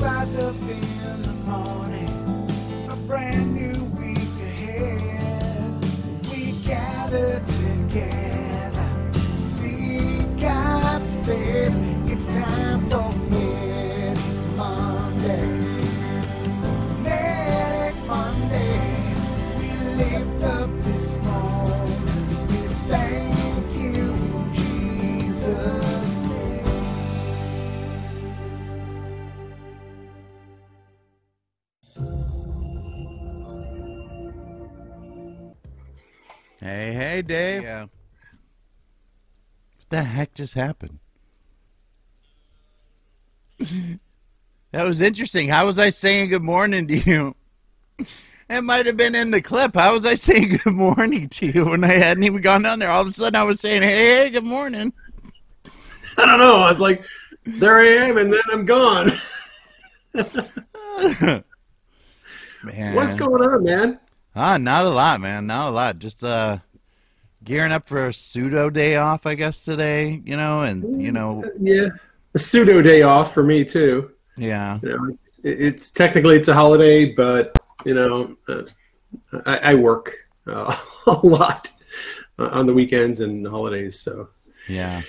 rise up in the morning, a brand new week ahead. We gather together, see God's face. It's time for Manic Monday. Manic Monday, we lift up this morning. We thank you, Jesus. Hey, hey, Dave. Yeah. What the heck just happened? That was interesting. How was I saying good morning to you? That might have been in the clip. How was I saying good morning to you when I hadn't even gone down there? All of a sudden, I was saying, hey, hey, good morning. I don't know. I was like, there I am, and then I'm gone. Man. What's going on, man? Not a lot, man. Not a lot. Just gearing up for a pseudo day off, I guess, today, you know, and, you know. Yeah, a pseudo day off for me, too. Yeah. You know, it's technically it's a holiday, but, you know, I work a lot on the weekends and holidays, so. Yeah.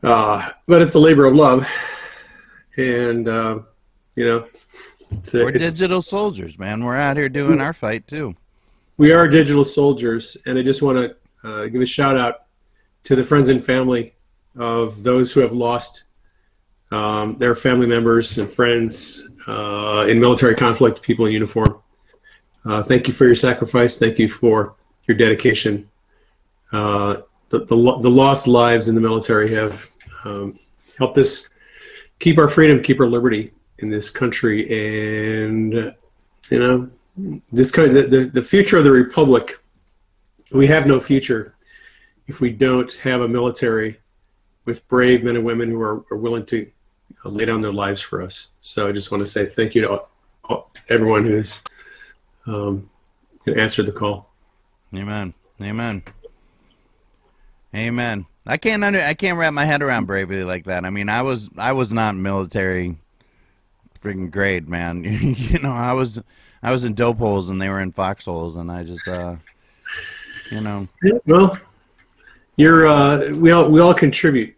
But it's a labor of love, and, you know. We're digital soldiers, man. We're out here doing our fight, too. We are digital soldiers, and I just want to give a shout-out to the friends and family of those who have lost their family members and friends in military conflict, people in uniform. Thank you for your sacrifice. Thank you for your dedication. The lost lives in the military have helped us keep our freedom, keep our liberty in this country, and you know, this kind of the future of the republic. We have no future if we don't have a military with brave men and women who are willing to lay down their lives for us. So I just want to say thank you to everyone who's answered the call. Amen. Amen. Amen. I can't wrap my head around bravery like that. I mean, I was not military. Freaking grade, man. You know, I was in dope holes and they were in foxholes, and I just you know. Well, you're we all contribute.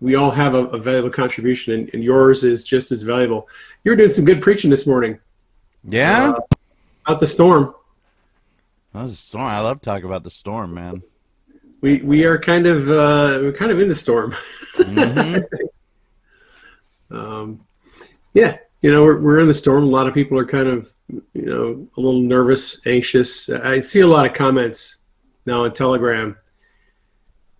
We all have a valuable contribution, and yours is just as valuable. You're doing some good preaching this morning. Yeah? About the storm. That was a storm. I love talking about the storm, man. We are kind of we're in the storm. Mm-hmm. Yeah, you know, we're in the storm. A lot of people are kind of, you know, a little nervous, anxious. I see a lot of comments now on Telegram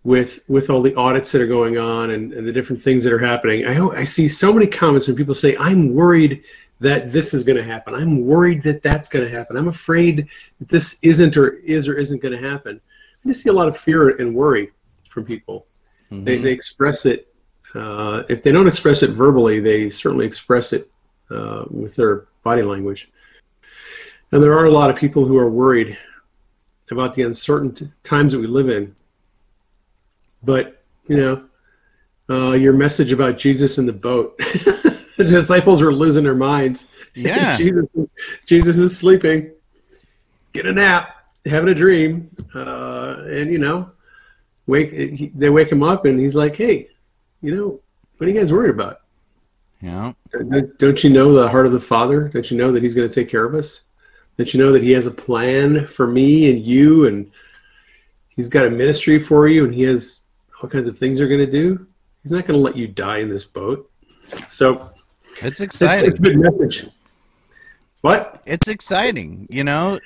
with all the audits that are going on and the different things that are happening. I see so many comments when people say, I'm worried that this is going to happen. I'm worried that that's going to happen. I'm afraid that this isn't or isn't going to happen. I just see a lot of fear and worry from people. Mm-hmm. They express it. If they don't express it verbally, they certainly express it with their body language. And there are a lot of people who are worried about the uncertain times that we live in. But, you know, your message about Jesus in the boat. The disciples were losing their minds. Yeah. Jesus is sleeping. Get a nap. Having a dream. And, you know, they wake him up and he's like, hey. You know, what are you guys worried about? Yeah. Don't you know the heart of the Father? Don't you know that He's going to take care of us? Don't you know that He has a plan for me and you, and He's got a ministry for you, and He has all kinds of things they're going to do? He's not going to let you die in this boat. So it's exciting. It's a good message. What? It's exciting, you know.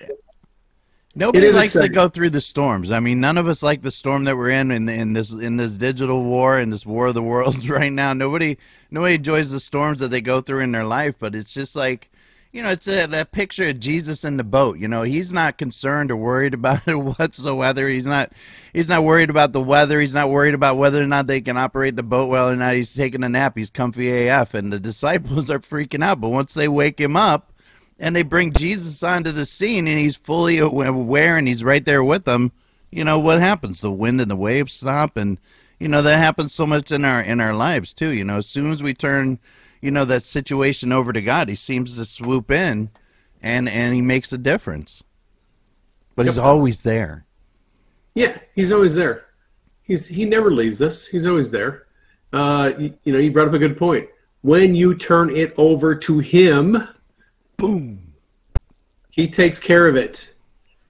Nobody likes to go through the storms. I mean, none of us like the storm that we're in this digital war, in this war of the worlds right now. Nobody enjoys the storms that they go through in their life, but it's just like, you know, it's that picture of Jesus in the boat. You know, He's not concerned or worried about it whatsoever. He's not worried about the weather. He's not worried about whether or not they can operate the boat well or not. He's taking a nap. He's comfy AF, and the disciples are freaking out. But once they wake Him up, and they bring Jesus onto the scene, and He's fully aware, and He's right there with them. You know what happens? The wind and the waves stop, and you know that happens so much in our lives too. You know, as soon as we turn, you know, that situation over to God. He seems to swoop in, and he makes a difference. But he's always there. Yeah, he's always there. He never leaves us. He's always there. You know, you brought up a good point. When you turn it over to him, boom, he takes care of it.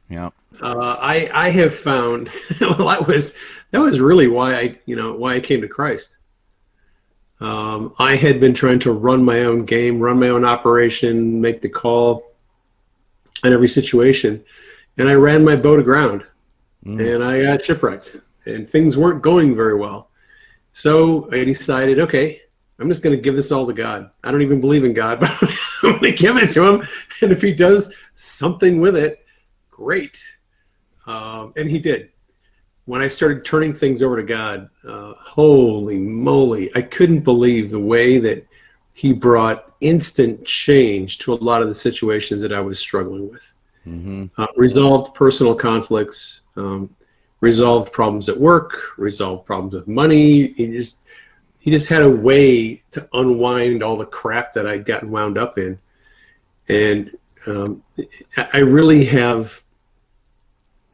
Yeah. I have found that was really why I came to Christ. I had been trying to run my own game, run my own operation, make the call in every situation, and I ran my boat aground, and I got shipwrecked, and things weren't going very well. So I decided, okay, I'm just going to give this all to God. I don't even believe in God, but I'm going to give it to him, and if he does something with it, great. And he did. When I started turning things over to God, holy moly, I couldn't believe the way that he brought instant change to a lot of the situations that I was struggling with. Mm-hmm. Resolved personal conflicts, resolved problems at work, resolved problems with money. He just had a way to unwind all the crap that I'd gotten wound up in. And I really have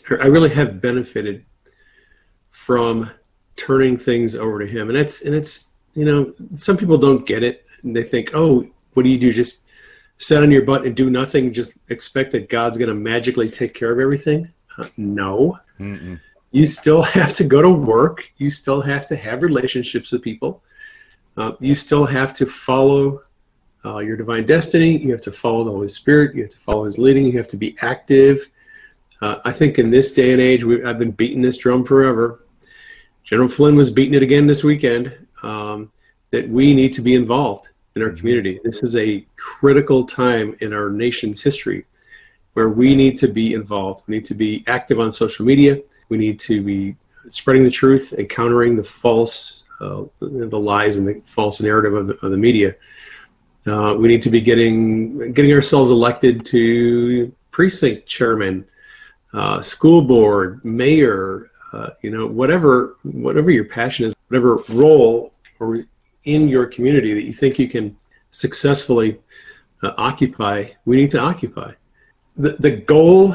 benefited from turning things over to him. And it's, you know, some people don't get it, and they think, oh, what do you do? Just sit on your butt and do nothing, just expect that God's going to magically take care of everything? No. Mm-mm. You still have to go to work. You still have to have relationships with people. You still have to follow your divine destiny. You have to follow the Holy Spirit. You have to follow his leading. You have to be active. I think in this day and age, I've been beating this drum forever. General Flynn was beating it again this weekend, that we need to be involved in our community. This is a critical time in our nation's history where we need to be involved. We need to be active on social media. We need to be spreading the truth and countering the false, the lies and the false narrative of the media. We need to be getting ourselves elected to precinct chairman, school board, mayor, whatever your passion is, whatever role or in your community that you think you can successfully occupy, we need to occupy. The goal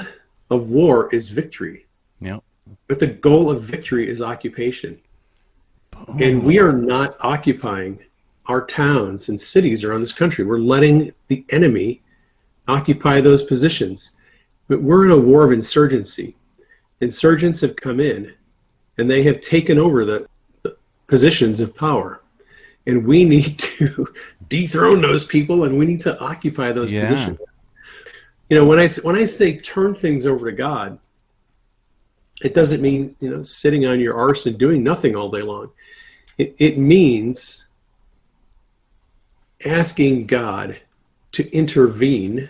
of war is victory. Yep. But the goal of victory is occupation. Oh. And we are not occupying our towns and cities around this country. We're letting the enemy occupy those positions. But we're in a war of insurgency. Insurgents have come in, and they have taken over the positions of power. And we need to dethrone those people, and we need to occupy those positions. You know, when I say turn things over to God, it doesn't mean, you know, sitting on your arse and doing nothing all day long. It means asking God to intervene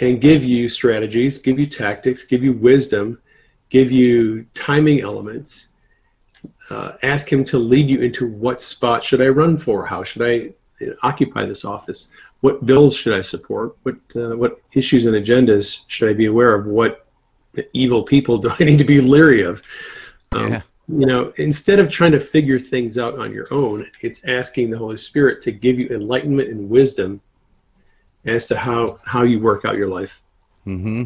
and give you strategies, give you tactics, give you wisdom, give you timing elements. Ask him to lead you into what spot should I run for? How should I occupy this office? What bills should I support? What issues and agendas should I be aware of? What evil people do I need to be leery of? You know, instead of trying to figure things out on your own, it's asking the Holy Spirit to give you enlightenment and wisdom as to how you work out your life. Mm-hmm.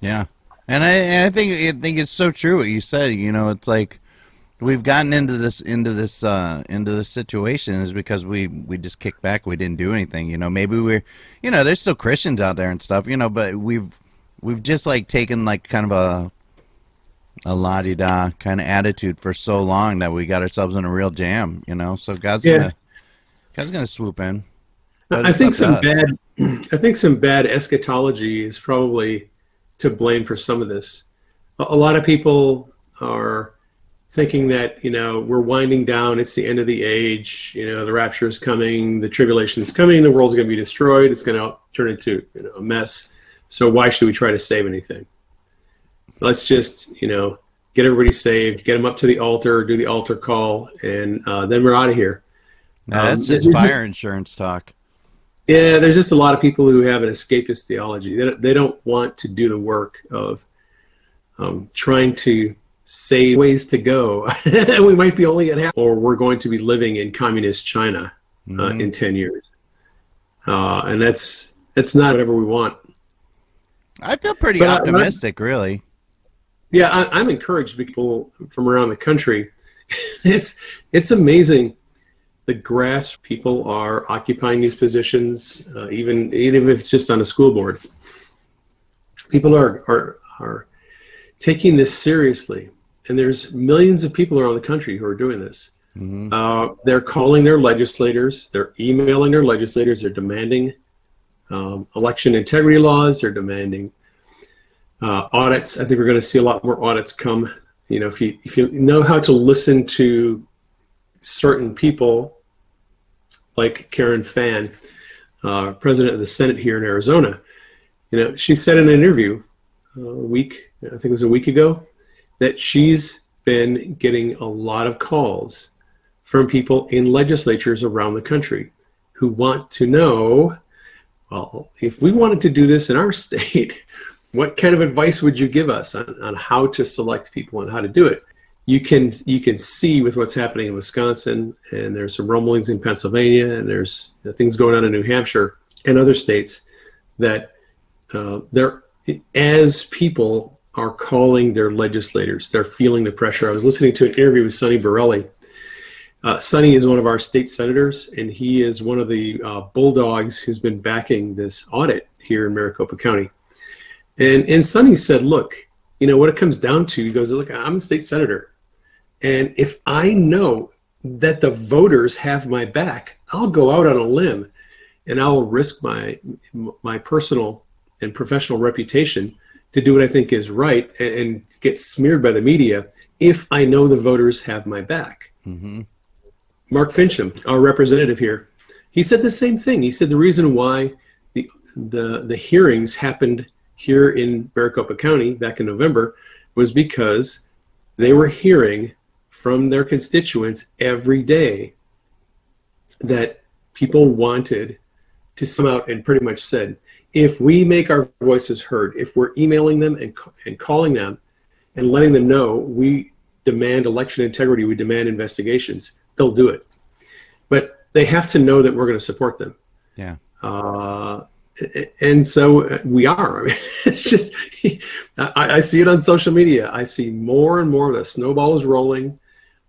Yeah. And I think it's so true what you said. You know, it's like we've gotten into this situation is because we just kicked back. We didn't do anything. You know, maybe we're, you know, there's still Christians out there and stuff. You know, but we've just like taken like kind of a la-di-da kind of attitude for so long that we got ourselves in a real jam. You know, so God's gonna swoop in. I think some bad eschatology is probably to blame for some of this. A lot of people are thinking that, you know, we're winding down, it's the end of the age, you know, the rapture is coming, the tribulation is coming, the world's going to be destroyed, it's going to turn into, you know, a mess, so why should we try to save anything? Let's just, you know, get everybody saved, get them up to the altar, do the altar call, and then we're out of here. That's just fire insurance talk. Yeah, there's just a lot of people who have an escapist theology. They don't want to do the work of trying to say ways to go. We might be only at half, or we're going to be living in communist China. in 10 years. And that's not whatever we want. I feel pretty optimistic, really. Yeah, I'm encouraged people from around the country. It's amazing the grasp people are occupying these positions, even if it's just on a school board. People are taking this seriously, and there's millions of people around the country who are doing this. Mm-hmm. They're calling their legislators, they're emailing their legislators, they're demanding election integrity laws, they're demanding audits. I think we're going to see a lot more audits come. You know, if you know how to listen to certain people, like Karen Phan, president of the Senate here in Arizona, you know, she said in an interview a week ago, that she's been getting a lot of calls from people in legislatures around the country who want to know, well, if we wanted to do this in our state, what kind of advice would you give us on how to select people and how to do it? You can see with what's happening in Wisconsin, and there's some rumblings in Pennsylvania, and there's things going on in New Hampshire and other states, that as people are calling their legislators, they're feeling the pressure. I was listening to an interview with Sonny Borelli. Sonny is one of our state senators, and he is one of the bulldogs who's been backing this audit here in Maricopa County. And Sonny said, look, you know, what it comes down to, he goes, look, I'm a state senator, and if I know that the voters have my back, I'll go out on a limb, and I'll risk my personal and professional reputation to do what I think is right and get smeared by the media if I know the voters have my back. Mm-hmm. Mark Fincham, our representative here, he said the same thing. He said the reason why the hearings happened here in Maricopa County back in November was because they were hearing from their constituents every day that people wanted to come out and pretty much said, if we make our voices heard, if we're emailing them and calling them and letting them know we demand election integrity, we demand investigations, they'll do it. But they have to know that we're going to support them. Yeah. And so we are. I mean, it's just, I see it on social media. I see more and more of the snowball is rolling.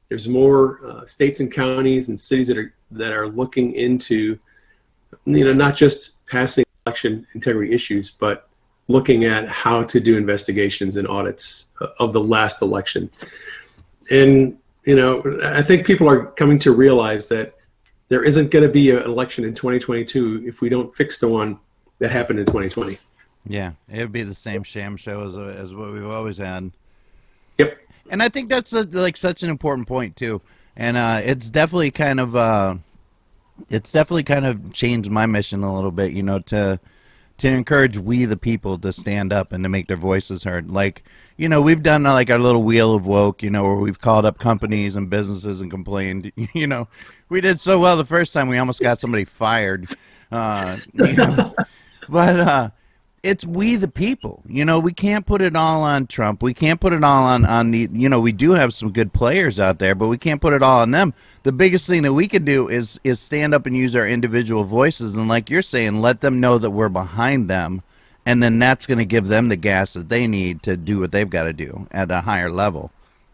There's more states and counties and cities that are looking into, you know, not just passing election integrity issues, but looking at how to do investigations and audits of the last election. And, you know, I think people are coming to realize that there isn't going to be an election in 2022 if we don't fix the one that happened in 2020. Yeah, it would be the same sham show as what we've always had. Yep. And I think that's like such an important point too. And it's definitely kind of changed my mission a little bit, you know, to encourage we the people to stand up and to make their voices heard. Like, you know, we've done like our little wheel of woke, you know, where we've called up companies and businesses and complained. You know, we did so well the first time we almost got somebody fired. You know. But it's we the people. You know, we can't put it all on Trump. We can't put it all on the, you know, we do have some good players out there, but we can't put it all on them. The biggest thing that we can do is stand up and use our individual voices, and like you're saying, let them know that we're behind them, and then that's going to give them the gas that they need to do what they've got to do at a higher level.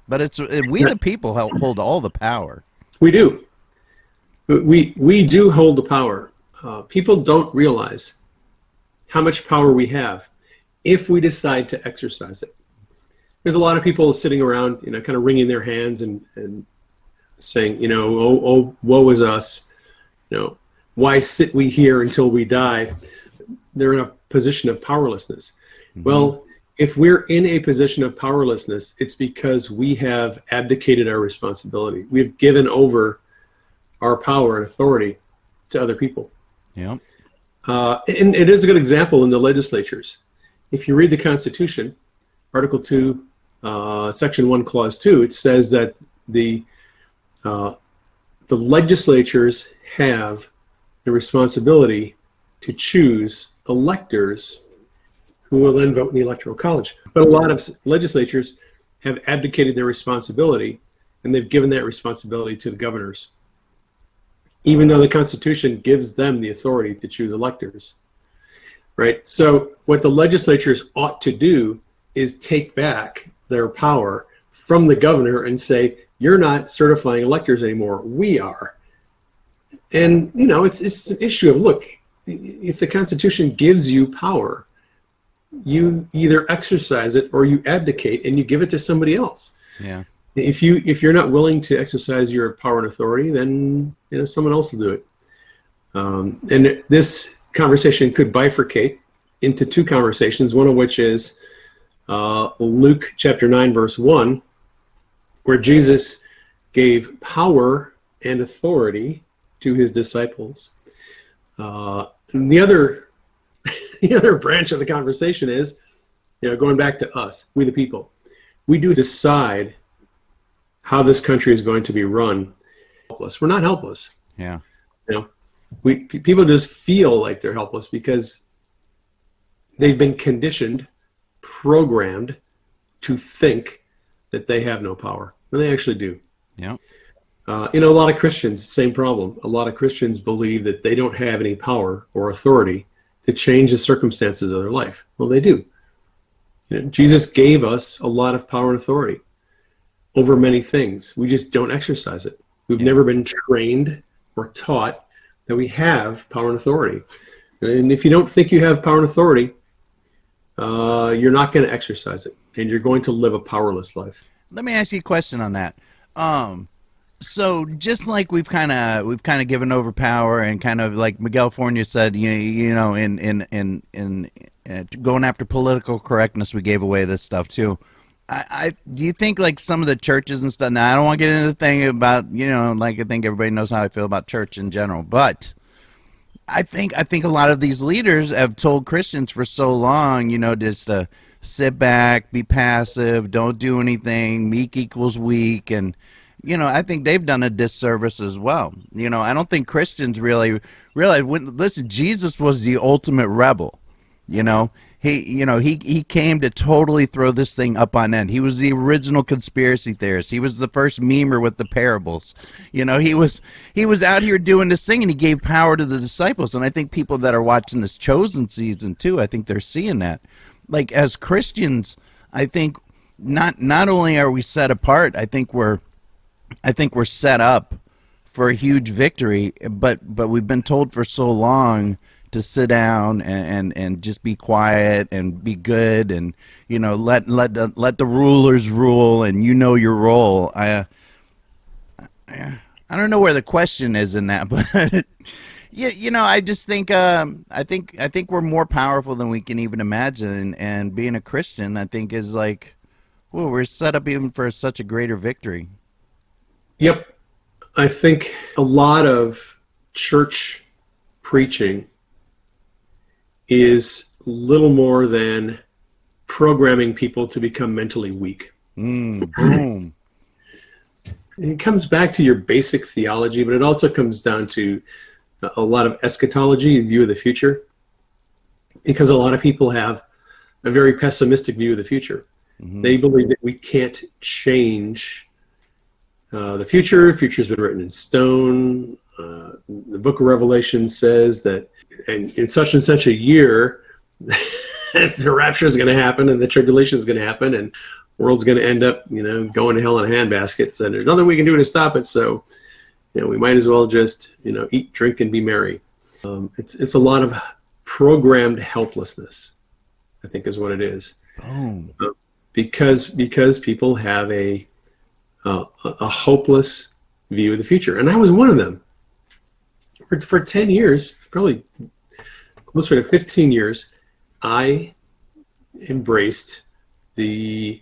But it's we the people hold all the power. We do. We do hold the power. People don't realize how much power we have if we decide to exercise it. There's a lot of people sitting around, you know, kind of wringing their hands and saying, you know, oh, woe is us. You know, why sit we here until we die? They're in a position of powerlessness. Mm-hmm. Well, if we're in a position of powerlessness, it's because we have abdicated our responsibility. We've given over our power and authority to other people. Yeah. And it is a good example in the legislatures. If you read the Constitution, Article 2, Section 1, Clause 2, it says that the legislatures have the responsibility to choose electors who will then vote in the Electoral College. But a lot of legislatures have abdicated their responsibility, and they've given that responsibility to the governors. even though the Constitution gives them the authority to choose electors, right? So what the legislatures ought to do is take back their power from the governor and say, you're not certifying electors anymore, we are. And, you know, it's an issue of, look, if the Constitution gives you power, you either exercise it or you abdicate and you give it to somebody else. Yeah. If you're not willing to exercise your power and authority, then, you know, someone else will do it. And this conversation could bifurcate into two conversations, one of which is Luke chapter 9, verse 1, where Jesus gave power and authority to his disciples. And the other branch of the conversation is, you know, going back to us, we the people. We do decide how this country is going to be run. Helpless. We're not helpless. Yeah. You know, people just feel like they're helpless because they've been conditioned, programmed to think that they have no power. And they actually do. Yeah. You know, a lot of Christians, same problem. A lot of Christians believe that they don't have any power or authority to change the circumstances of their life. Well, they do. You know, Jesus gave us a lot of power and authority over many things. We just don't exercise it. We've never been trained or taught that we have power and authority. And if you don't think you have power and authority, you're not going to exercise it, and you're going to live a powerless life. Let me ask you a question on that. So just like we've kind of given over power, and kind of like Miguel Fornia said, you know, in going after political correctness, we gave away this stuff too. Do you think like some of the churches and stuff? Now I don't want to get into the thing about, you know, like I think everybody knows how I feel about church in general, but I think a lot of these leaders have told Christians for so long, you know, just to sit back, be passive, don't do anything, meek equals weak, and you know, I think they've done a disservice as well. You know, I don't think Christians really realize when, listen, Jesus was the ultimate rebel. You know, he came to totally throw this thing up on end. He was the original conspiracy theorist. He was the first memer with the parables. You know, he was out here doing this thing, and he gave power to the disciples. And I think people that are watching this Chosen season too, I think they're seeing that. Like as Christians, I think not only are we set apart, I think we're set up for a huge victory, but we've been told for so long to sit down and just be quiet and be good, and you know, let the rulers rule, and you know your role. I don't know where the question is in that, but you know, I just think I think we're more powerful than we can even imagine, and being a Christian, I think, is like, well, we're set up even for such a greater victory. Yep. I think a lot of church preaching is little more than programming people to become mentally weak. Boom. It comes back to your basic theology, but it also comes down to a lot of eschatology, view of the future, because a lot of people have a very pessimistic view of the future. Mm-hmm. They believe that we can't change the future's been written in stone. The book of Revelation says that in such and such a year, the rapture is going to happen, and the tribulation is going to happen, and the world's going to end up, you know, going to hell in a handbasket. So there's nothing we can do to stop it. So, you know, we might as well just, you know, eat, drink, and be merry. It's a lot of programmed helplessness, I think, is what it is. Boom. Because people have a hopeless view of the future. And I was one of them. For 10 years, probably closer to 15 years, I embraced the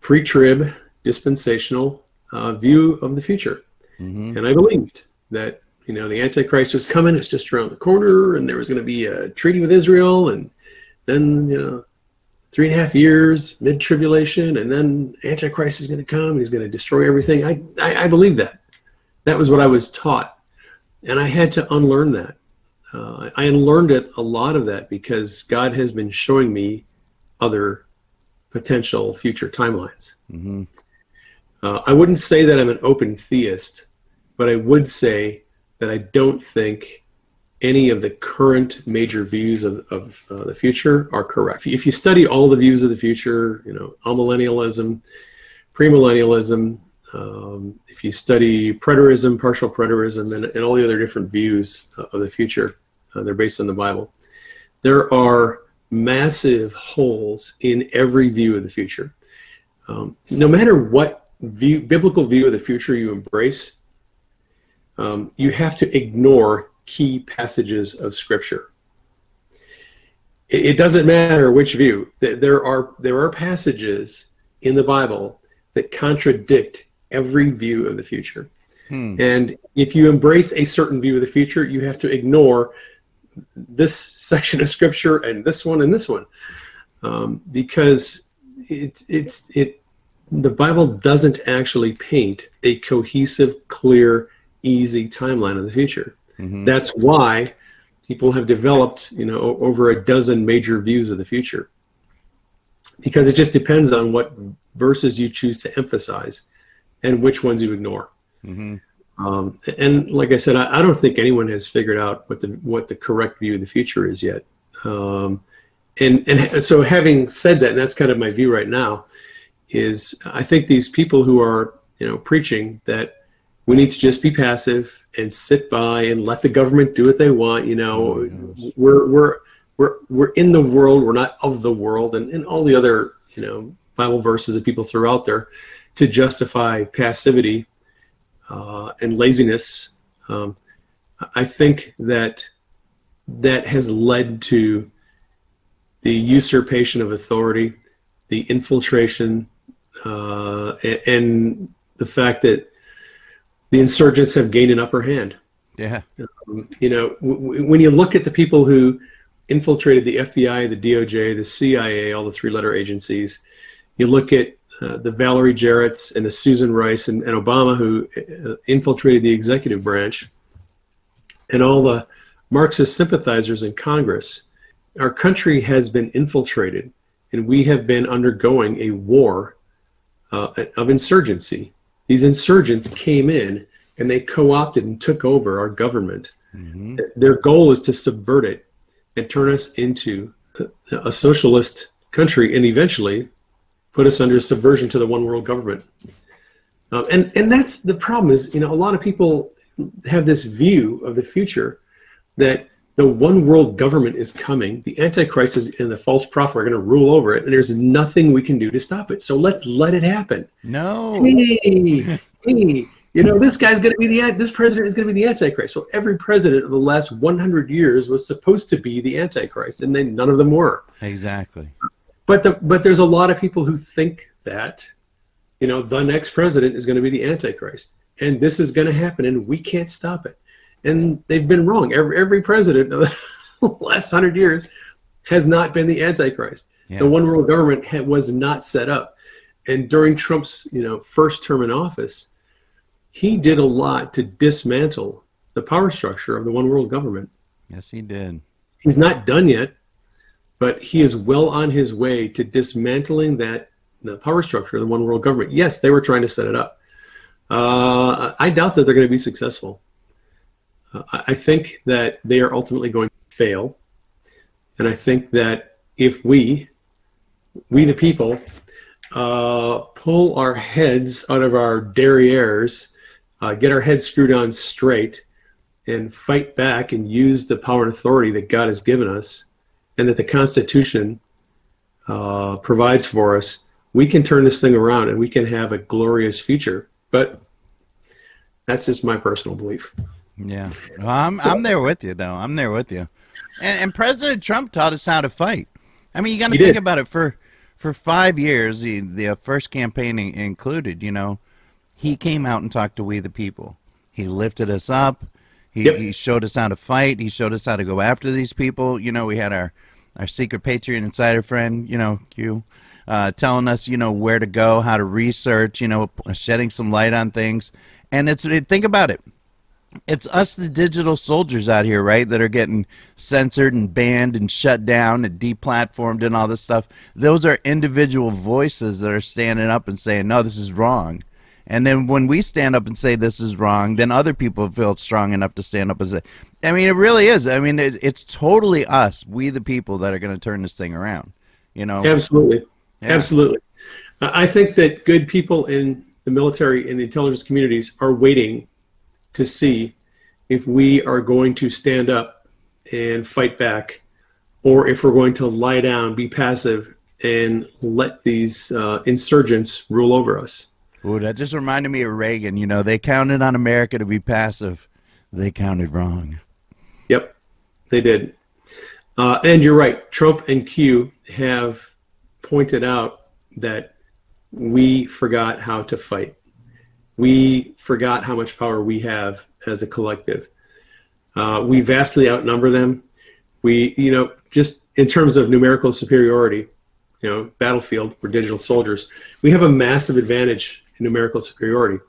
pre-trib dispensational view of the future. Mm-hmm. And I believed that, you know, the Antichrist was coming, it's just around the corner, and there was going to be a treaty with Israel, and then, you know, 3.5 years, mid-tribulation, and then Antichrist is going to come. He's going to destroy everything. I believe that. That was what I was taught. And I had to unlearn that. I unlearned it, a lot of that, because God has been showing me other potential future timelines. Mm-hmm. I wouldn't say that I'm an open theist, but I would say that I don't think any of the current major views of the future are correct. If you study all the views of the future, you know, amillennialism, premillennialism, if you study preterism, partial preterism, and all the other different views of the future, they're based on the Bible. There are massive holes in every view of the future. No matter what biblical view of the future you embrace, you have to ignore key passages of Scripture. It doesn't matter which view. There are passages in the Bible that contradict every view of the future. And if you embrace a certain view of the future, you have to ignore this section of Scripture and this one, because the Bible doesn't actually paint a cohesive, clear, easy timeline of the future. Mm-hmm. That's why people have developed, you know, over a dozen major views of the future, because it just depends on what verses you choose to emphasize and which ones you ignore. Mm-hmm. And like I said, I don't think anyone has figured out what the correct view of the future is yet. And so having said that, and that's kind of my view right now, is I think these people who are, you know, preaching that we need to just be passive and sit by and let the government do what they want, you know, we're in the world, we're not of the world, and all the other, you know, Bible verses that people throw out there to justify passivity and laziness. I think that has led to the usurpation of authority, the infiltration, and the fact that the insurgents have gained an upper hand. Yeah. You know, when you look at the people who infiltrated the FBI, the DOJ, the CIA, all the three-letter agencies, you look at the Valerie Jarrett's and the Susan Rice and Obama who infiltrated the executive branch, and all the Marxist sympathizers in Congress. Our country has been infiltrated, and we have been undergoing a war of insurgency. These insurgents came in, and they co-opted and took over our government. Mm-hmm. Their goal is to subvert it and turn us into a socialist country, and eventually put us under subversion to the one-world government. And that's the problem is, you know, a lot of people have this view of the future that the one-world government is coming, the Antichrist and the false prophet are going to rule over it, and there's nothing we can do to stop it. So let's let it happen. No. Hey, you know, this guy's going to be this president is going to be the Antichrist. Well, every president of the last 100 years was supposed to be the Antichrist, and then none of them were. Exactly. But there's a lot of people who think that, you know, the next president is going to be the Antichrist, and this is going to happen, and we can't stop it. And they've been wrong. Every president of the last 100 years has not been the Antichrist. Yeah. The one world government was not set up. And during Trump's, you know, first term in office, he did a lot to dismantle the power structure of the one world government. Yes, he did. He's not done yet, but he is well on his way to dismantling the power structure of the one world government. Yes, they were trying to set it up. I doubt that they're going to be successful. I think that they are ultimately going to fail. And I think that if we the people, pull our heads out of our derrieres, get our heads screwed on straight, and fight back and use the power and authority that God has given us, and that the Constitution provides for us, we can turn this thing around and we can have a glorious future. But that's just my personal belief. Yeah, well, I'm there with you, though. I'm there with you. And President Trump taught us how to fight. I mean, you got to think about it. For 5 years, the first campaign included, you know, he came out and talked to we the people. He lifted us up. He showed us how to fight. He showed us how to go after these people. You know, we had our secret Patriot Insider friend, you know, Q, telling us, you know, where to go, how to research, you know, shedding some light on things. And think about it. It's us, the digital soldiers out here, right, that are getting censored and banned and shut down and deplatformed and all this stuff. Those are individual voices that are standing up and saying, no, this is wrong. And then when we stand up and say this is wrong, then other people feel strong enough to stand up and say, I mean, it really is. I mean, it's totally us, we the people, that are going to turn this thing around, you know? Absolutely. Yeah. Absolutely. I think that good people in the military and the intelligence communities are waiting to see if we are going to stand up and fight back, or if we're going to lie down, be passive, and let these insurgents rule over us. Oh, that just reminded me of Reagan. You know, they counted on America to be passive. They counted wrong. Yep, they did. And you're right. Trump and Q have pointed out that we forgot how to fight. We forgot how much power we have as a collective. We vastly outnumber them. We, you know, just in terms of numerical superiority, you know, battlefield, we're digital soldiers. We have a massive advantage in numerical superiority.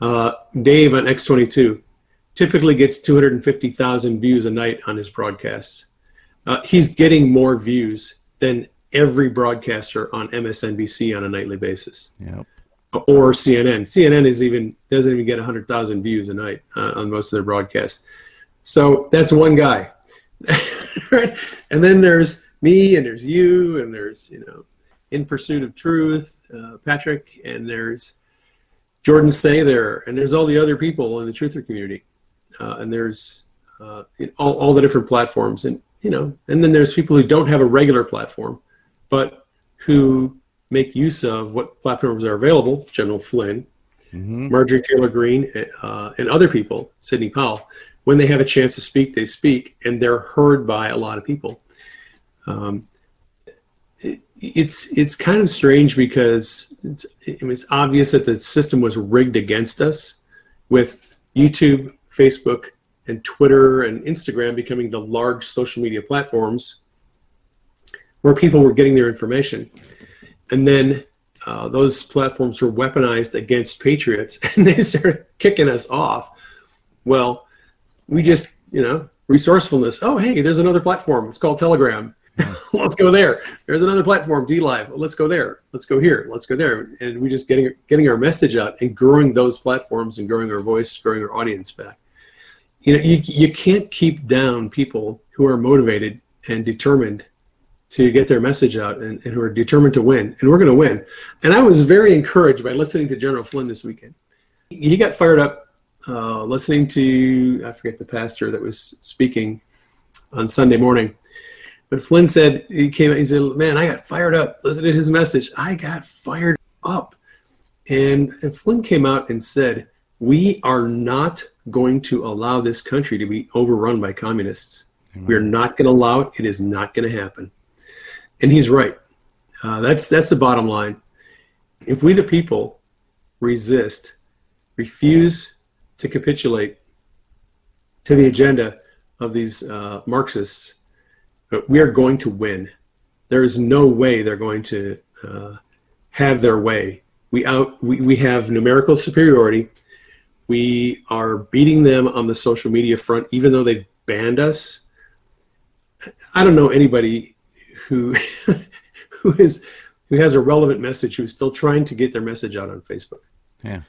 Dave on X22 typically gets 250,000 views a night on his broadcasts. He's getting more views than every broadcaster on MSNBC on a nightly basis. Yep. Or CNN. CNN is doesn't even get 100,000 views a night on most of their broadcasts. So that's one guy. And then there's me, and there's you, and there's, you know, In Pursuit of Truth, Patrick, and there's Jordan Say there, and there's all the other people in the truther community, and there's all the different platforms, and, you know, and then there's people who don't have a regular platform, but who make use of what platforms are available. General Flynn, mm-hmm. Marjorie Taylor Greene, and other people, Sidney Powell. When they have a chance to speak, they speak, and they're heard by a lot of people. It's kind of strange because it's obvious that the system was rigged against us, with YouTube, Facebook, and Twitter and Instagram becoming the large social media platforms where people were getting their information. And then those platforms were weaponized against patriots, and they started kicking us off. Well, we just, you know, resourcefulness. Oh, hey, there's another platform. It's called Telegram. Let's go there. There's another platform, DLive. Let's go there. Let's go here. Let's go there. And we're just getting our message out and growing those platforms and growing our voice, growing our audience back. You know, you can't keep down people who are motivated and determined to get their message out, and who are determined to win. And we're going to win. And I was very encouraged by listening to General Flynn this weekend. He got fired up listening to, I forget the pastor that was speaking on Sunday morning. But Flynn said, he said, man, I got fired up. Listen to his message. I got fired up. And Flynn came out and said, we are not going to allow this country to be overrun by communists. Mm-hmm. We're not going to allow it. It is not going to happen. And he's right. That's the bottom line. If we, the people, resist, refuse to capitulate to the agenda of these Marxists, we are going to win. There is no way they're going to have their way. We have numerical superiority. We are beating them on the social media front, even though they've banned us. I don't know anybody who has a relevant message who's still trying to get their message out on Facebook. Yeah.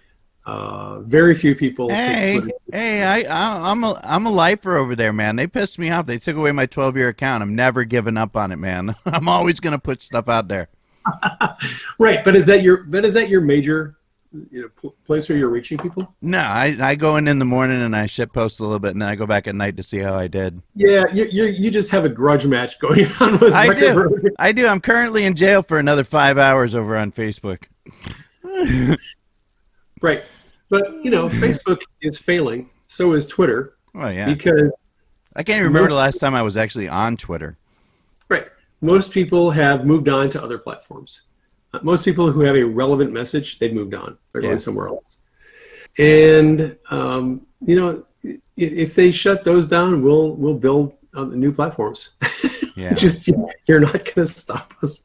Very few people. Hey, I'm a lifer over there, man. They pissed me off. They took away my 12-year account. I'm never giving up on it, man. I'm always going to put stuff out there. Right, but is that your major, you know, place where you're reaching people? No, I go in the morning and I shit post a little bit, and then I go back at night to see how I did. Yeah, you just have a grudge match going on with Zuckerberg. I do. I'm currently in jail for another 5 hours over on Facebook. Right. But, you know, Facebook is failing. So is Twitter. Oh, yeah. Because I can't even remember the last time I was actually on Twitter. Right. Most people have moved on to other platforms. Most people who have a relevant message, they've moved on. They're going somewhere else. And, you know, if they shut those down, we'll build on the new platforms. Yeah. Just, you're not going to stop us.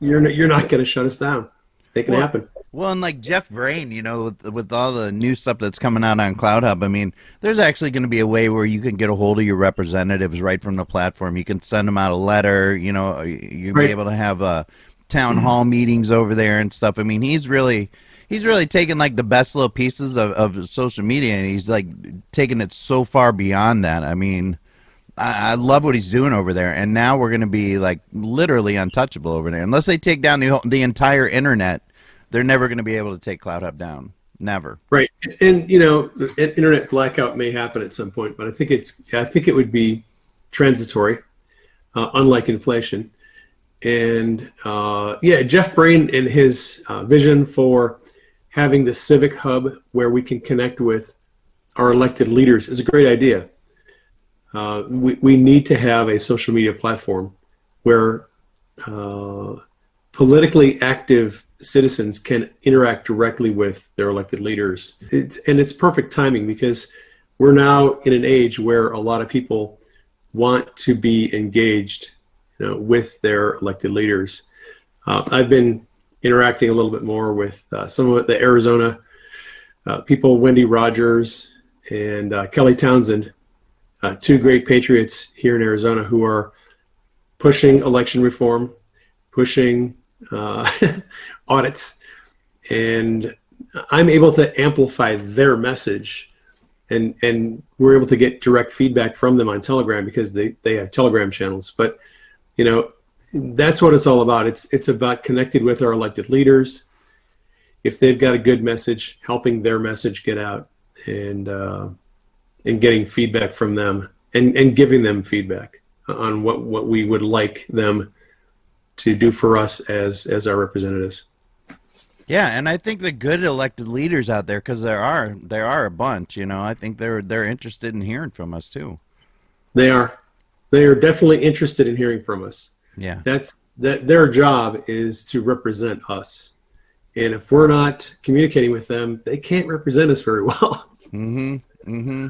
You're not going to shut us down. They can happen. Well, and like Jeff Brain, you know, with all the new stuff that's coming out on CloudHub, I mean, there's actually going to be a way where you can get a hold of your representatives right from the platform. You can send them out a letter, you know, you'll be able to have town hall meetings over there and stuff. I mean, he's really, he's really taken like the best little pieces of social media, and he's like taken it so far beyond that. I mean, I love what he's doing over there, and now we're going to be like literally untouchable over there. Unless they take down the entire internet, they're never going to be able to take CloudHub down. Never. Right. And, you know, an internet blackout may happen at some point, but I think it would be transitory, unlike inflation. And, yeah, Jeff Brain and his vision for having the civic hub where we can connect with our elected leaders is a great idea. We need to have a social media platform where politically active citizens can interact directly with their elected leaders. It's perfect timing because we're now in an age where a lot of people want to be engaged, you know, with their elected leaders. I've been interacting a little bit more with some of the Arizona people, Wendy Rogers and Kelly Townsend, two great patriots here in Arizona who are pushing election reform, pushing audits, and I'm able to amplify their message, and we're able to get direct feedback from them on Telegram because they have Telegram channels. But, you know, that's what it's all about. It's about connecting with our elected leaders. If they've got a good message, helping their message get out, and getting feedback from them, and giving them feedback on what we would like them to do for us as our representatives. Yeah, and I think the good elected leaders out there, because there are a bunch, you know, I think they're interested in hearing from us too. They are definitely interested in hearing from us. Yeah, that's their job is to represent us, and if we're not communicating with them, they can't represent us very well. Mm-hmm.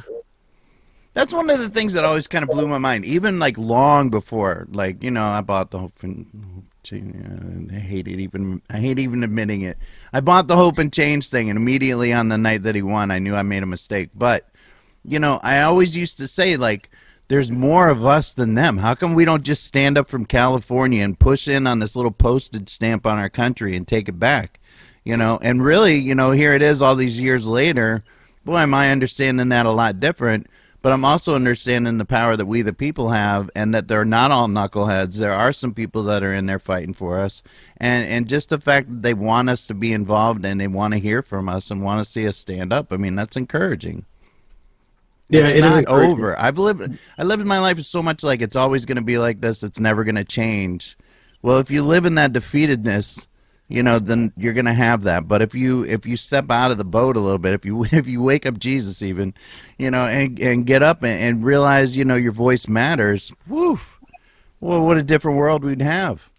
That's one of the things that always kind of blew my mind, even like long before, like, you know, I bought the Hope and Change. I hate even admitting it. I bought the Hope and Change thing, and immediately on the night that he won, I knew I made a mistake. But, you know, I always used to say, like, there's more of us than them. How come we don't just stand up from California and push in on this little postage stamp on our country and take it back, you know? And really, you know, here it is all these years later. Boy, am I understanding that a lot different. But I'm also understanding the power that we the people have, and that they're not all knuckleheads. There are some people that are in there fighting for us. And just the fact that they want us to be involved, and they want to hear from us, and want to see us stand up, I mean, that's encouraging. Yeah, it's not over. I lived my life so much like it's always going to be like this. It's never going to change. Well, if you live in that defeatedness, you know, then you're going to have that. But if you step out of the boat a little bit, if you wake up Jesus even, you know, and get up and realize, you know, your voice matters, whew, well, what a different world we'd have.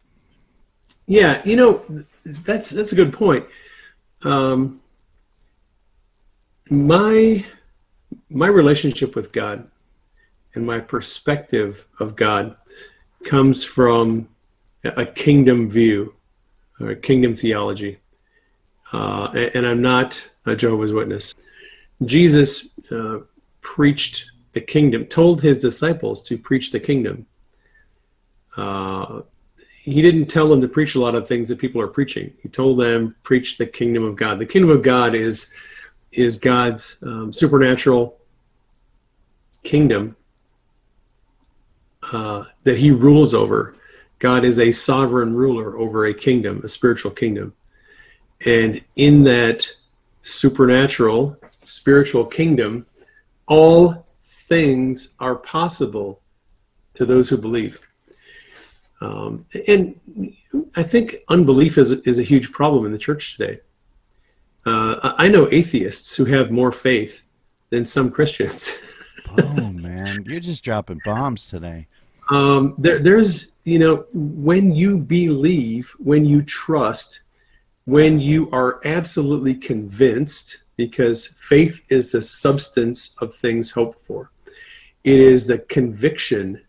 Yeah, you know, that's a good point. My relationship with God and my perspective of God comes from a kingdom view, or kingdom theology, and I'm not a Jehovah's Witness. Jesus preached the kingdom, told his disciples to preach the kingdom. He didn't tell them to preach a lot of things that people are preaching. He told them, preach the kingdom of God. The kingdom of God is God's supernatural kingdom that he rules over. God is a sovereign ruler over a kingdom, a spiritual kingdom. And in that supernatural, spiritual kingdom, all things are possible to those who believe. And I think unbelief is a huge problem in the church today. I know atheists who have more faith than some Christians. Oh, man, you're just dropping bombs today. There's, you know, when you believe, when you trust, when you are absolutely convinced, because faith is the substance of things hoped for. It is the conviction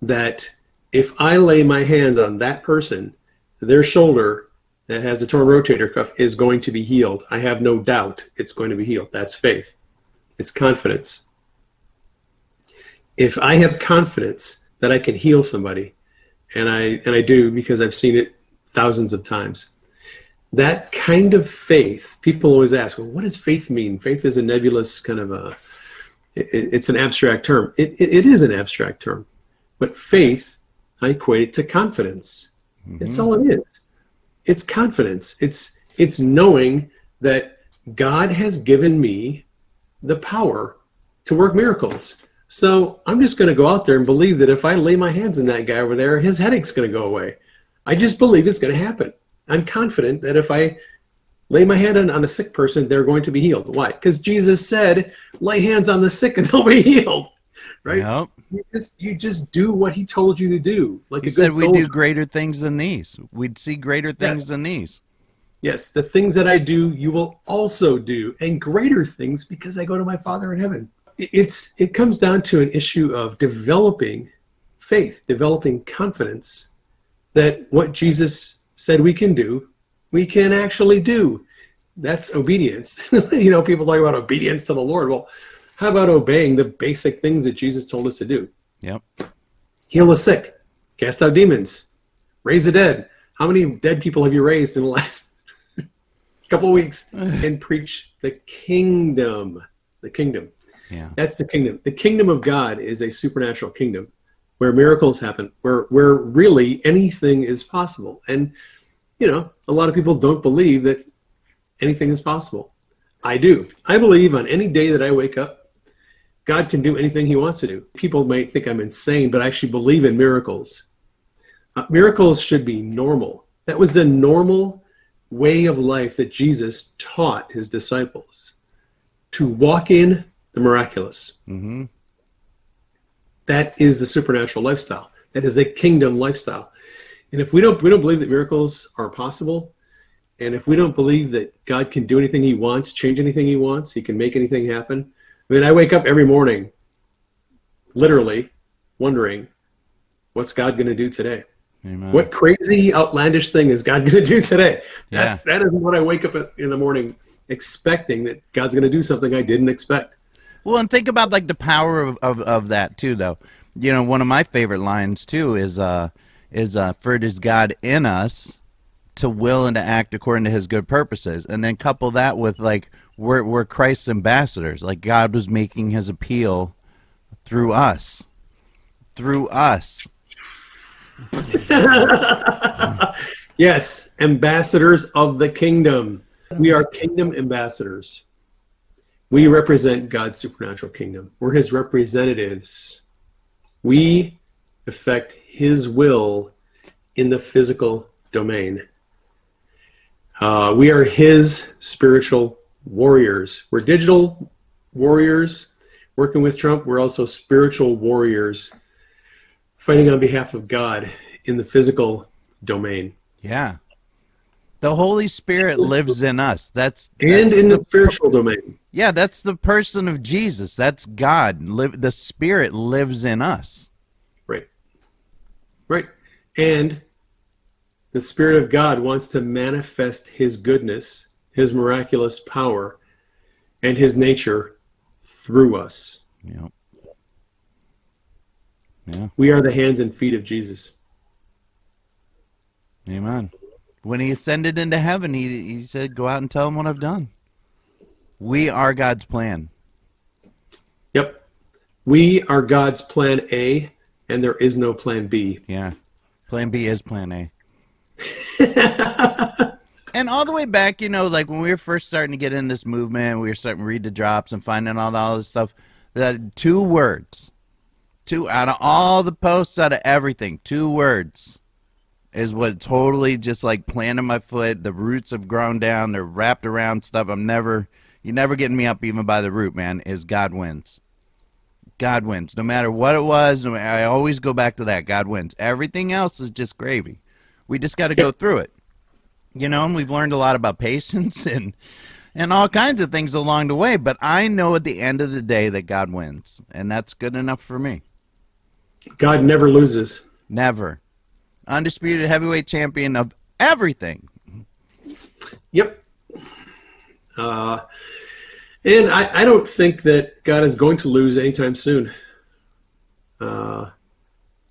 that if I lay my hands on that person, their shoulder that has a torn rotator cuff is going to be healed. I have no doubt it's going to be healed. That's faith. It's confidence. If I have confidence that I can heal somebody, and I do because I've seen it thousands of times. That kind of faith, people always ask, well, what does faith mean? Faith is a nebulous kind of a, it's an abstract term. It is an abstract term, but faith, I equate it to confidence. Mm-hmm. It's all it is. It's confidence. It's knowing that God has given me the power to work miracles. So I'm just going to go out there and believe that if I lay my hands on that guy over there, his headache's going to go away. I just believe it's going to happen. I'm confident that if I lay my hand on a sick person, they're going to be healed. Why? Because Jesus said, lay hands on the sick and they'll be healed. Right? Yep. You just do what he told you to do. Like he said, we do greater things than these. We'd see greater things than these. Yes, the things that I do, you will also do, and greater things because I go to my Father in heaven. It comes down to an issue of developing faith, developing confidence that what Jesus said we can do, we can actually do. That's obedience. You know, people talk about obedience to the Lord. Well, how about obeying the basic things that Jesus told us to do? Yep. Heal the sick, cast out demons, raise the dead. How many dead people have you raised in the last couple of weeks? And preach the kingdom. The kingdom. Yeah. That's the kingdom. The kingdom of God is a supernatural kingdom where miracles happen, where really anything is possible. And, you know, a lot of people don't believe that anything is possible. I do. I believe on any day that I wake up, God can do anything he wants to do. People might think I'm insane, but I actually believe in miracles. Miracles should be normal. That was the normal way of life that Jesus taught his disciples, to walk in the miraculous. Mm-hmm. That is the supernatural lifestyle. That is the kingdom lifestyle. And if we don't believe that miracles are possible, and if we don't believe that God can do anything he wants, change anything he wants, he can make anything happen. I mean, I wake up every morning, literally wondering, what's God going to do today? Amen. What crazy, outlandish thing is God going to do today? That is what I wake up in the morning expecting, that God's going to do something I didn't expect. Well, and think about like the power of that too, though. You know, one of my favorite lines too is for it is God in us to will and to act according to his good purposes. And then couple that with like we're Christ's ambassadors. Like God was making his appeal through us. Through us. Yes, ambassadors of the kingdom. We are kingdom ambassadors. We represent God's supernatural kingdom. We're his representatives. We affect his will in the physical domain. We are his spiritual warriors. We're digital warriors working with Trump. We're also spiritual warriors fighting on behalf of God in the physical domain. Yeah. The Holy Spirit lives in us. That's in the spiritual domain. Yeah, that's the person of Jesus. That's God. The Spirit lives in us. Right. Right. And the Spirit of God wants to manifest his goodness, his miraculous power, and his nature through us. Yep. Yeah. We are the hands and feet of Jesus. Amen. When he ascended into heaven, he said, go out and tell them what I've done. We are God's plan. Yep. We are God's plan A, and there is no plan B. Yeah. Plan B is plan A. And all the way back, you know, like when we were first starting to get in this movement, we were starting to read the drops and finding out all this stuff, that two words out of all the posts, out of everything, two words is what totally just like planted my foot. The roots have grown down. They're wrapped around stuff. You're never getting me up even by the root, man, is God wins. God wins. No matter what it was, I always go back to that. God wins. Everything else is just gravy. We just got to go through it. You know, and we've learned a lot about patience and all kinds of things along the way. But I know at the end of the day that God wins. And that's good enough for me. God never loses. Never. Undisputed heavyweight champion of everything. Yep. And I don't think that God is going to lose anytime soon,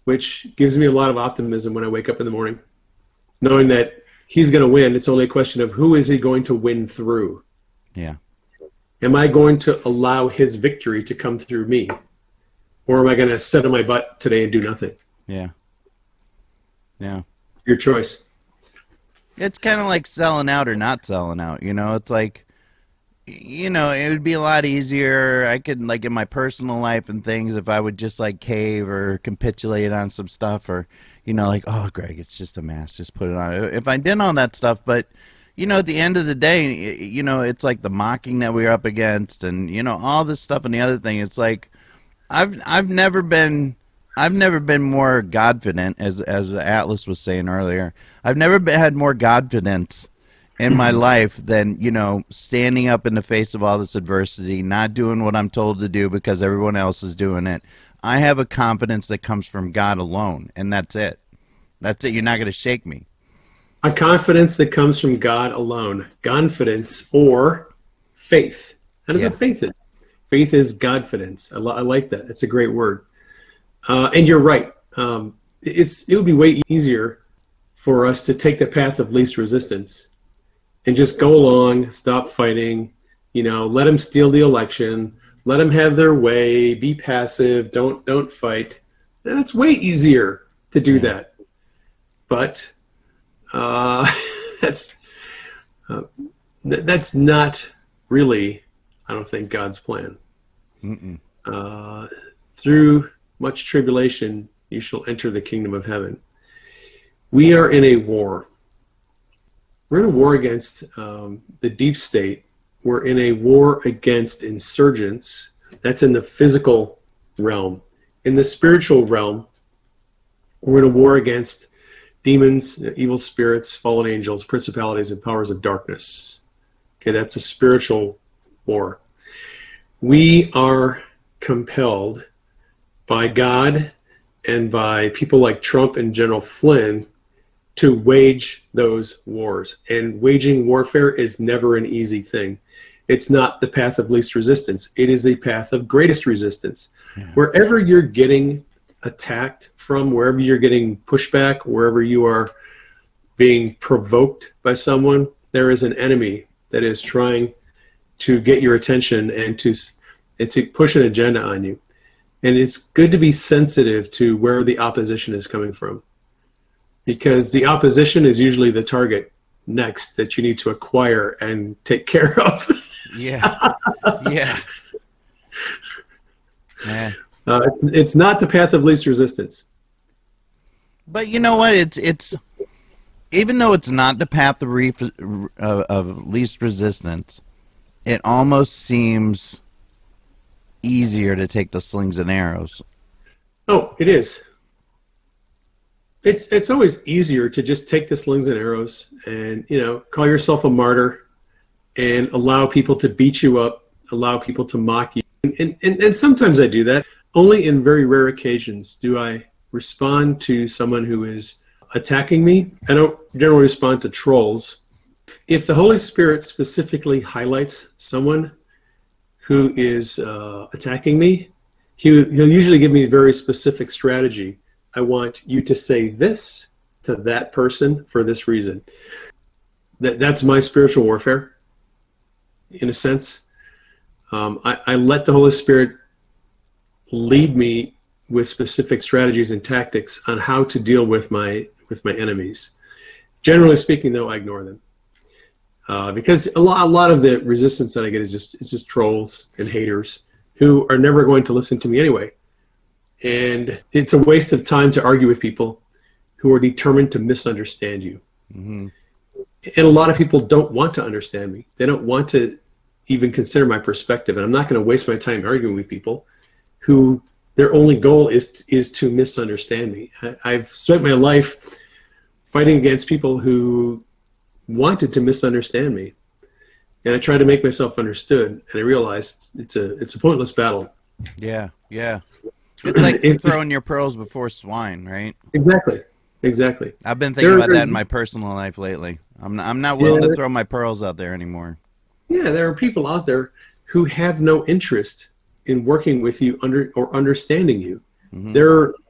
which gives me a lot of optimism when I wake up in the morning, knowing that he's going to win. It's only a question of who is he going to win through. Yeah. Am I going to allow his victory to come through me? Or am I going to sit on my butt today and do nothing? Yeah. Yeah. Your choice. It's kind of like selling out or not selling out. You know, it's like, you know, it would be a lot easier. I could, like, in my personal life and things, if I would just, like, cave or capitulate on some stuff or, you know, like, oh, Greg, it's just a mask. Just put it on. If I did all that stuff, but, you know, at the end of the day, you know, it's like the mocking that we're up against and, you know, all this stuff and the other thing. It's like, I've never been more godfident, as Atlas was saying earlier. I've never had more godfidence in my life than, you know, standing up in the face of all this adversity, not doing what I'm told to do because everyone else is doing it. I have a confidence that comes from God alone, and that's it. That's it. You're not going to shake me. A confidence that comes from God alone. Confidence or faith. That is what faith is. Faith is Godfidence. I like that. That's a great word. And you're right. It would be way easier for us to take the path of least resistance and just go along, stop fighting, you know, let them steal the election, let them have their way, be passive, don't fight. That's way easier to do that. But that's not really, I don't think, God's plan. Through much tribulation, you shall enter the kingdom of heaven. We are in a war. We're in a war against the deep state. We're in a war against insurgents. That's in the physical realm. In the spiritual realm, we're in a war against demons, evil spirits, fallen angels, principalities, and powers of darkness. Okay, that's a spiritual war. We are compelled by God and by people like Trump and General Flynn to wage those wars. And waging warfare is never an easy thing. It's not the path of least resistance. It is the path of greatest resistance. Yeah. Wherever you're getting attacked from, wherever you're getting pushback, wherever you are being provoked by someone, there is an enemy that is trying to get your attention and to push an agenda on you. And it's good to be sensitive to where the opposition is coming from, because the opposition is usually the target next that you need to acquire and take care of. It's not the path of least resistance. But you know what? It's even though it's not the path of least resistance, it almost seems easier to take the slings and arrows. Oh, it is. It's always easier to just take the slings and arrows and, you know, call yourself a martyr and allow people to beat you up, allow people to mock you. And sometimes I do that. Only in very rare occasions do I respond to someone who is attacking me. I don't generally respond to trolls. If the Holy Spirit specifically highlights someone who is attacking me, he'll usually give me a very specific strategy. I want you to say this to that person for this reason. That's my spiritual warfare, in a sense. I let the Holy Spirit lead me with specific strategies and tactics on how to deal with my enemies. Generally speaking, though, I ignore them. Because a lot of the resistance that I get is just trolls and haters who are never going to listen to me anyway. And it's a waste of time to argue with people who are determined to misunderstand you. Mm-hmm. And a lot of people don't want to understand me. They don't want to even consider my perspective. And I'm not going to waste my time arguing with people who their only goal is to misunderstand me. I've spent my life fighting against people who wanted to misunderstand me, and I tried to make myself understood, and I realized it's a pointless battle. Yeah It's like throwing your pearls before swine, right? Exactly I've been thinking about that in my personal life lately. I'm not willing to throw my pearls out there anymore. There are people out there who have no interest in working with you or understanding you. Mm-hmm.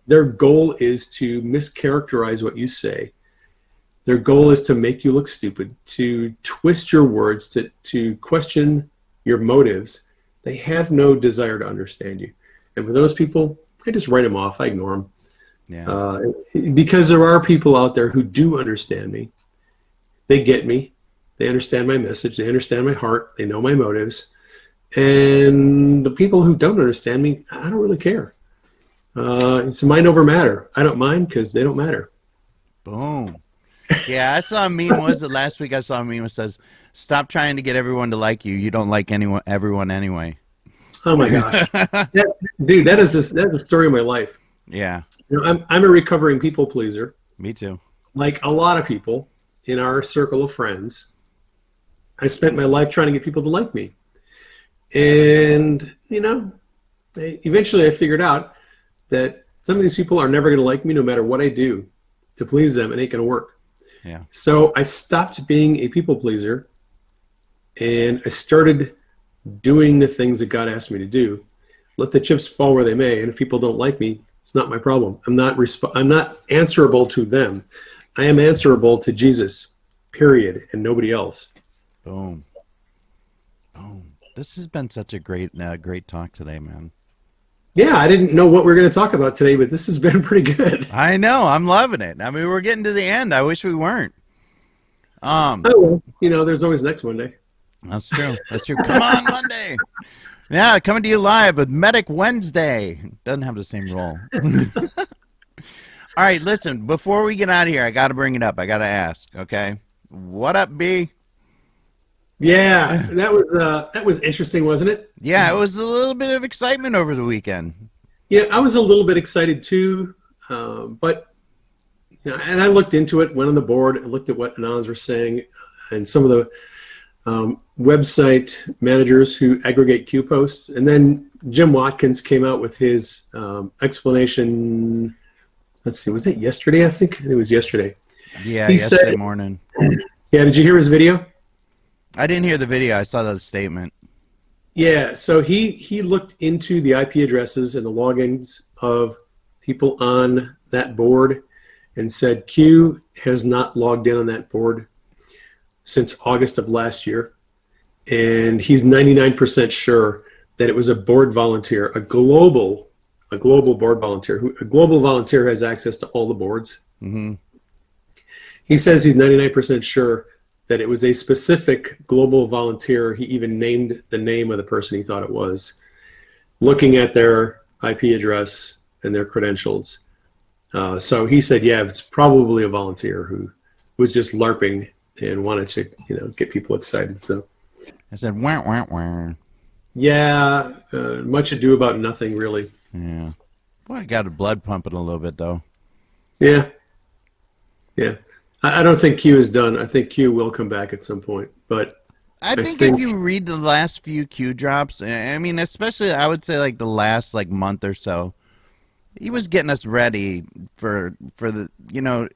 Their goal is to mischaracterize what you say Their goal is to make you look stupid, to twist your words, to question your motives. They have no desire to understand you. And for those people, I just write them off. I ignore them. Yeah. Because there are people out there who do understand me. They get me. They understand my message. They understand my heart. They know my motives. And the people who don't understand me, I don't really care. It's mind over matter. I don't mind because they don't matter. Boom. Yeah, I saw a meme. What was it last week? I saw a meme that says, "Stop trying to get everyone to like you. You don't like everyone anyway." Oh my gosh, dude, that's a story of my life. Yeah, you know, I'm a recovering people pleaser. Me too. Like a lot of people in our circle of friends, I spent my life trying to get people to like me, and you know, eventually I figured out that some of these people are never going to like me, no matter what I do to please them. It ain't going to work. Yeah. So I stopped being a people pleaser, and I started doing the things that God asked me to do. Let the chips fall where they may, and if people don't like me, it's not my problem. I'm not answerable to them. I am answerable to Jesus, period, and nobody else. Boom. Boom. This has been such a great talk today, man. Yeah, I didn't know what we were going to talk about today, but this has been pretty good. I know. I'm loving it. I mean, we're getting to the end. I wish we weren't. Oh, you know, there's always next Monday. That's true. That's true. Come on, Monday. Yeah, coming to you live with Medic Wednesday. Doesn't have the same role. All right, listen, before we get out of here, I got to bring it up. I got to ask, okay? What up, B? Yeah, that was interesting, wasn't it? Yeah, it was a little bit of excitement over the weekend. Yeah, I was a little bit excited too, but you know, and I looked into it, went on the board, and looked at what Anons were saying, and some of the website managers who aggregate Q posts, and then Jim Watkins came out with his explanation. Let's see, was it yesterday? I think it was yesterday. Yeah, yesterday morning. Yeah, did you hear his video? I didn't hear the video. I saw the statement. Yeah, so he looked into the IP addresses and the logins of people on that board and said Q has not logged in on that board since August of last year. And he's 99% sure that it was a board volunteer, a global board volunteer. A global volunteer has access to all the boards. Mm-hmm. He says he's 99% sure that it was a specific global volunteer. He even named the name of the person he thought it was, looking at their IP address and their credentials. So he said, yeah, it's probably a volunteer who was just LARPing and wanted to, you know, get people excited. So I said, wah, wah, wah. Yeah, much ado about nothing, really. Yeah. Well, I got a blood pumping a little bit, though. Yeah. Yeah. I don't think Q is done. I think Q will come back at some point. But I think if you read the last few Q drops, I mean, especially I would say like the last like month or so, he was getting us ready for the, you know,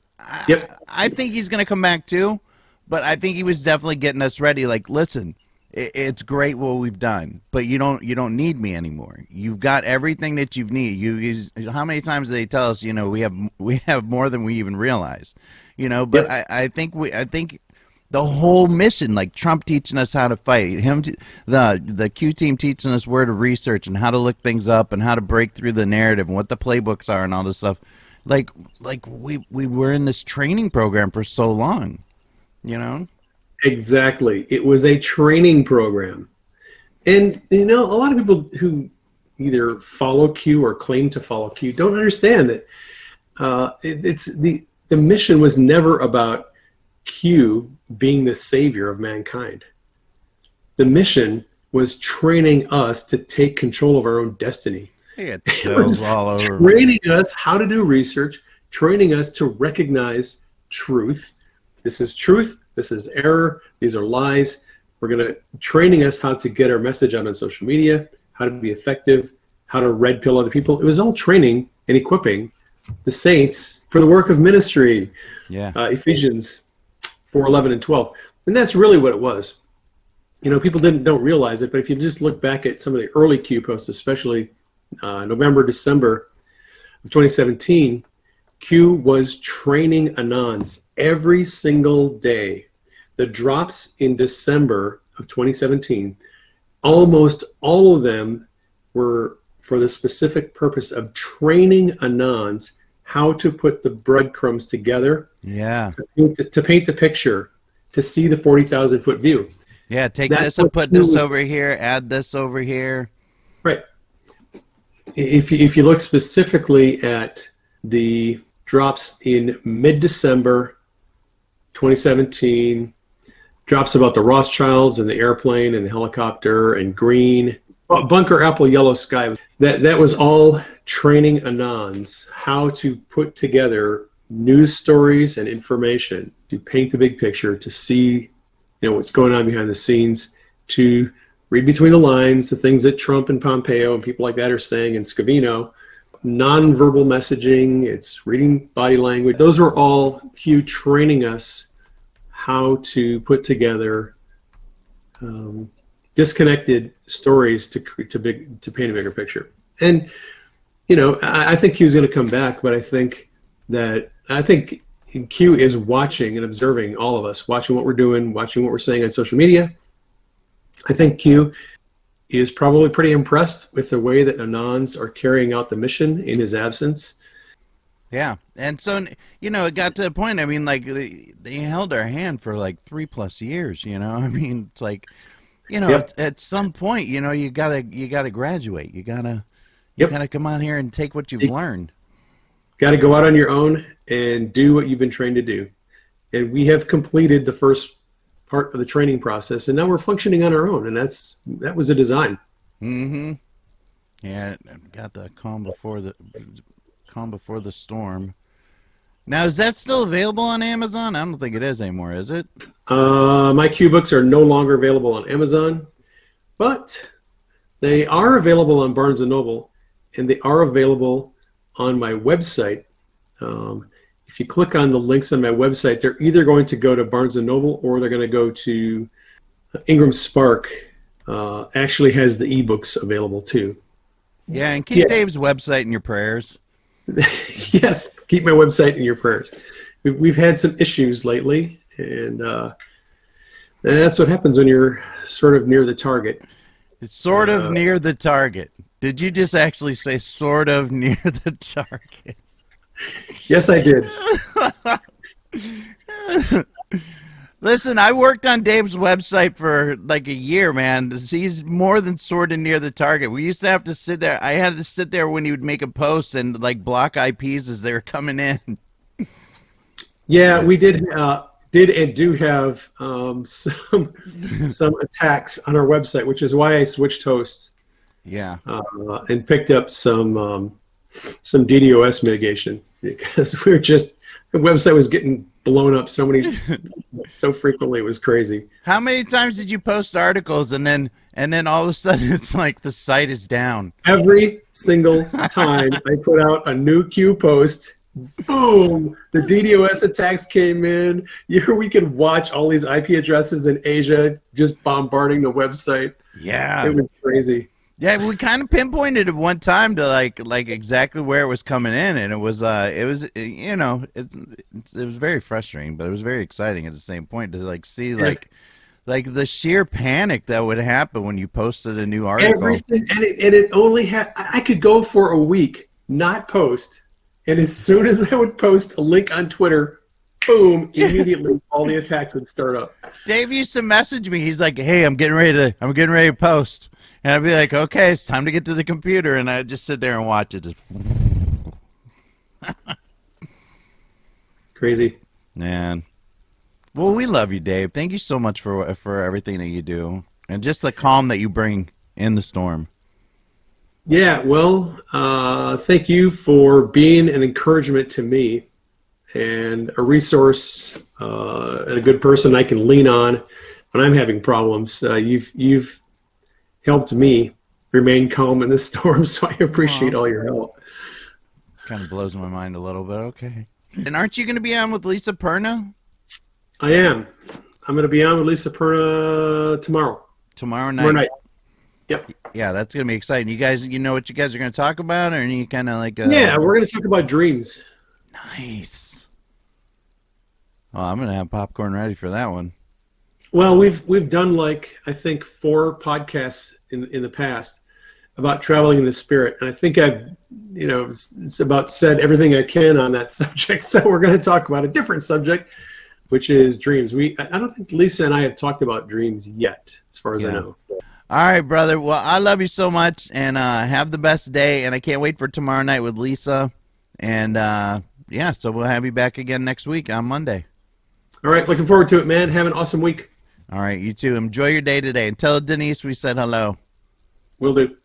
yep. I think he's going to come back too, but I think he was definitely getting us ready. Like, listen, it's great what we've done, but you don't need me anymore. You've got everything that you need. How many times do they tell us, you know, we have more than we even realize. You know, but yep. I think the whole mission, like Trump teaching us how to fight, the Q team teaching us where to research and how to look things up and how to break through the narrative and what the playbooks are and all this stuff. Like we were in this training program for so long, you know? Exactly. It was a training program. And, you know, a lot of people who either follow Q or claim to follow Q don't understand that the mission was never about Q being the savior of mankind. The mission was training us to take control of our own destiny. Training us how to do research, training us to recognize truth. This is truth. This is error. These are lies. Training us how to get our message out on social media, how to be effective, how to red pill other people. It was all training and equipping the saints for the work of ministry. Yeah. Ephesians 4:11 and 12, and that's really what it was. You know, people don't realize it, but if you just look back at some of the early Q posts, especially November, December of 2017, Q was training Anons every single day. The drops in December of 2017, almost all of them were for the specific purpose of training Anons how to put the breadcrumbs together, to paint the picture, to see the 40,000 foot view. Yeah, take this and put this over here, add this over here. Right. If you look specifically at the drops in mid-December 2017, drops about the Rothschilds and the airplane and the helicopter and green, bunker apple yellow sky, that was all training Anons how to put together news stories and information to paint the big picture, to see what's going on behind the scenes, to read between the lines, the things that Trump and Pompeo and people like that are saying, and Scavino. Nonverbal messaging, it's reading body language. Those were all Hugh training us how to put together disconnected stories to paint a bigger picture. And I think Hugh's going to come back, but I think Q is watching and observing all of us, watching what we're doing, watching what we're saying on social media. I think Q is probably pretty impressed with the way that Anons are carrying out the mission in his absence. Yeah, and so, it got to the point, they held our hand for 3+ years, it's like, yep. At some point, you gotta graduate. You gotta come on here and take what you've learned. Got to go out on your own and do what you've been trained to do. And we have completed the first part of the training process, and now we're functioning on our own, and that was a design. Mm-hmm. Yeah, I've got the calm before the storm. Now, is that still available on Amazon? I don't think it is anymore, is it? My Q books are no longer available on Amazon, but they are available on Barnes & Noble, and they are available on my website. If you click on the links on my website, they're either going to go to Barnes & Noble or they're going to go to Ingram Spark. Actually has the ebooks available too. Yeah, and keep Dave's website in your prayers. Yes, keep my website in your prayers. We've had some issues lately, and that's what happens when you're sort of near the target. It's sort of near the target. Did you just actually say sort of near the target? Yes, I did. Listen, I worked on Dave's website for a year, man. He's more than sort of near the target. We used to have to sit there. I had to sit there when he would make a post and block IPs as they were coming in. Yeah, we did and do have some attacks on our website, which is why I switched hosts. Yeah, and picked up some DDoS mitigation, because the website was getting blown up so frequently, it was crazy. How many times did you post articles and then all of a sudden it's like the site is down? Every single time I put out a new Q post, boom, the DDoS attacks came in. We could watch all these IP addresses in Asia just bombarding the website. Yeah, it was crazy. Yeah, we kind of pinpointed it one time to like exactly where it was coming in, and it was very frustrating, but it was very exciting at the same point to see the sheer panic that would happen when you posted a new article. And it only had, I could go for a week not post, and as soon as I would post a link on Twitter, boom, immediately all the attacks would start up. Dave used to message me. He's like, "Hey, I'm getting ready to post." And I'd be like, okay, it's time to get to the computer. And I'd just sit there and watch it. Crazy. Man. Well, we love you, Dave. Thank you so much for everything that you do. And just the calm that you bring in the storm. Yeah, well, thank you for being an encouragement to me. And a resource, and a good person I can lean on when I'm having problems. You've helped me remain calm in the storm, so I appreciate all your help. Kind of blows my mind a little bit. Okay. And aren't you going to be on with Lisa Perna? I am. I'm going to be on with Lisa Perna tomorrow. Tomorrow night. Yep. Yeah, that's going to be exciting. You guys, what you guys are going to talk about, or are you kind of like? Yeah, we're going to talk about dreams. Nice. Oh, I'm going to have popcorn ready for that one. Well, we've done, like, I think 4 podcasts in the past about traveling in the spirit, and I think I've, you know, it's about said everything I can on that subject. So we're going to talk about a different subject, which is dreams. I don't think Lisa and I have talked about dreams yet, as far as I know. All right, brother. Well, I love you so much, and have the best day. And I can't wait for tomorrow night with Lisa. And yeah, so we'll have you back again next week on Monday. All right, looking forward to it, man. Have an awesome week. All right, you too. Enjoy your day today. And tell Denise we said hello. Will do.